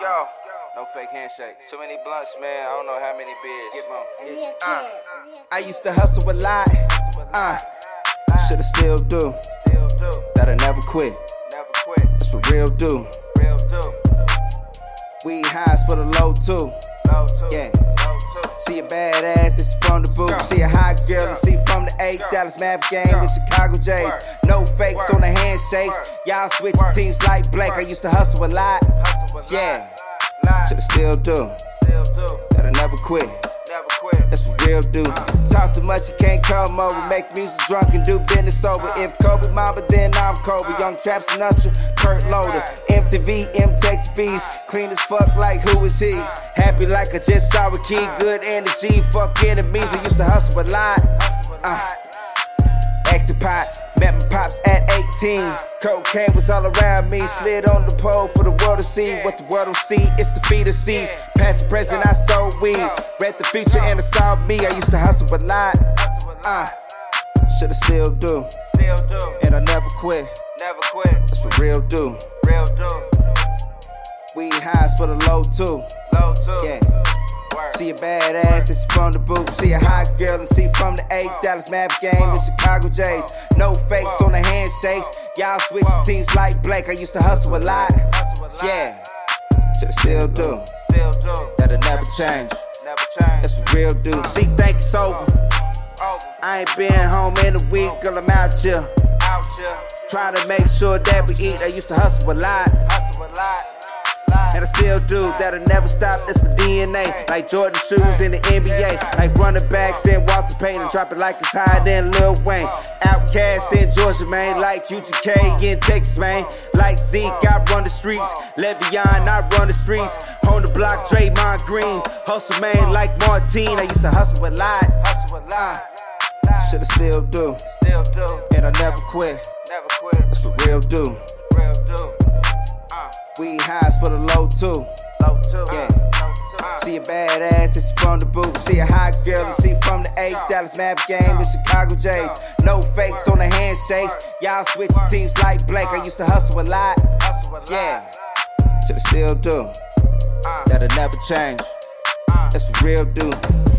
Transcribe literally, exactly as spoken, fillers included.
Let's go. No fake handshakes. Too many blunts, man. I don't know how many beers. Get mom. Uh, I used to hustle a lot. Uh, shoulda still do. That'll never quit. It's for real, do. We highs for the low too. Yeah. She a badass and she from the booth. She a hot girl and she from the eight. Dallas Mavs game with Chicago Jays. No fakes on the handshakes. Y'all switch teams like Blake. I used to hustle a lot. Yeah. Shoulda still do. That'll never quit. That's for real, dude. Talk too much, you can't come over. Make music drunk and do business sober. If Kobe mama, then I'm Kobe. Young Trap Sinatra, Kurt Loder. M T V, M-Tex fees. Clean as fuck like who is he? Happy like I just saw a key. Good energy, fuck enemies. I used to hustle a lot. Uh. Exit pot. Met my pops at eighteen. Cocaine was all around me. Slid on the pole for the world to see. What the world will see, it's the feet of seas. Past the present, I sold weed. Read the future and it saw me. I used to hustle a lot. Uh, shoulda still do. And I never quit. That's for real, do. We highs for the low too. Yeah. She a badass and she from the booth. She a hot girl and she from the eight. Dallas Mavs game with Chicago Jays. No fakes on the handshakes. Y'all switch teams like Blake. I used to hustle a lot. Yeah. Shoulda still do. That'll never change. That's for real, dude. She think it's over. I ain't been home in a week. Girl, I'm out here. Trying to make sure that we eat. I used to hustle a lot. And I still do, that'll never stop, that's my D N A. Like Jordan Shoes in the N B A. Like running backs and Walter Payton. Drop it like it's higher than Lil Wayne. Outkast in Georgia, man. Like U G K in Texas, man. Like Zeke, I run the streets. Le'Veon, I run the streets. On the block, Draymond Green. Hustle, man, like Martine. I used to hustle a lot. Shoulda still do. And I never quit. That's for real, do. We highs for the low too. Yeah. She a badass and she from the booth. She a hot girl and she from the eight. Dallas Mavs game with Chicago Jays. No fakes on the handshakes. Y'all switch teams like Blake. I used to hustle a lot. Yeah. Shoulda still do. That'll never change. That's for real, dude.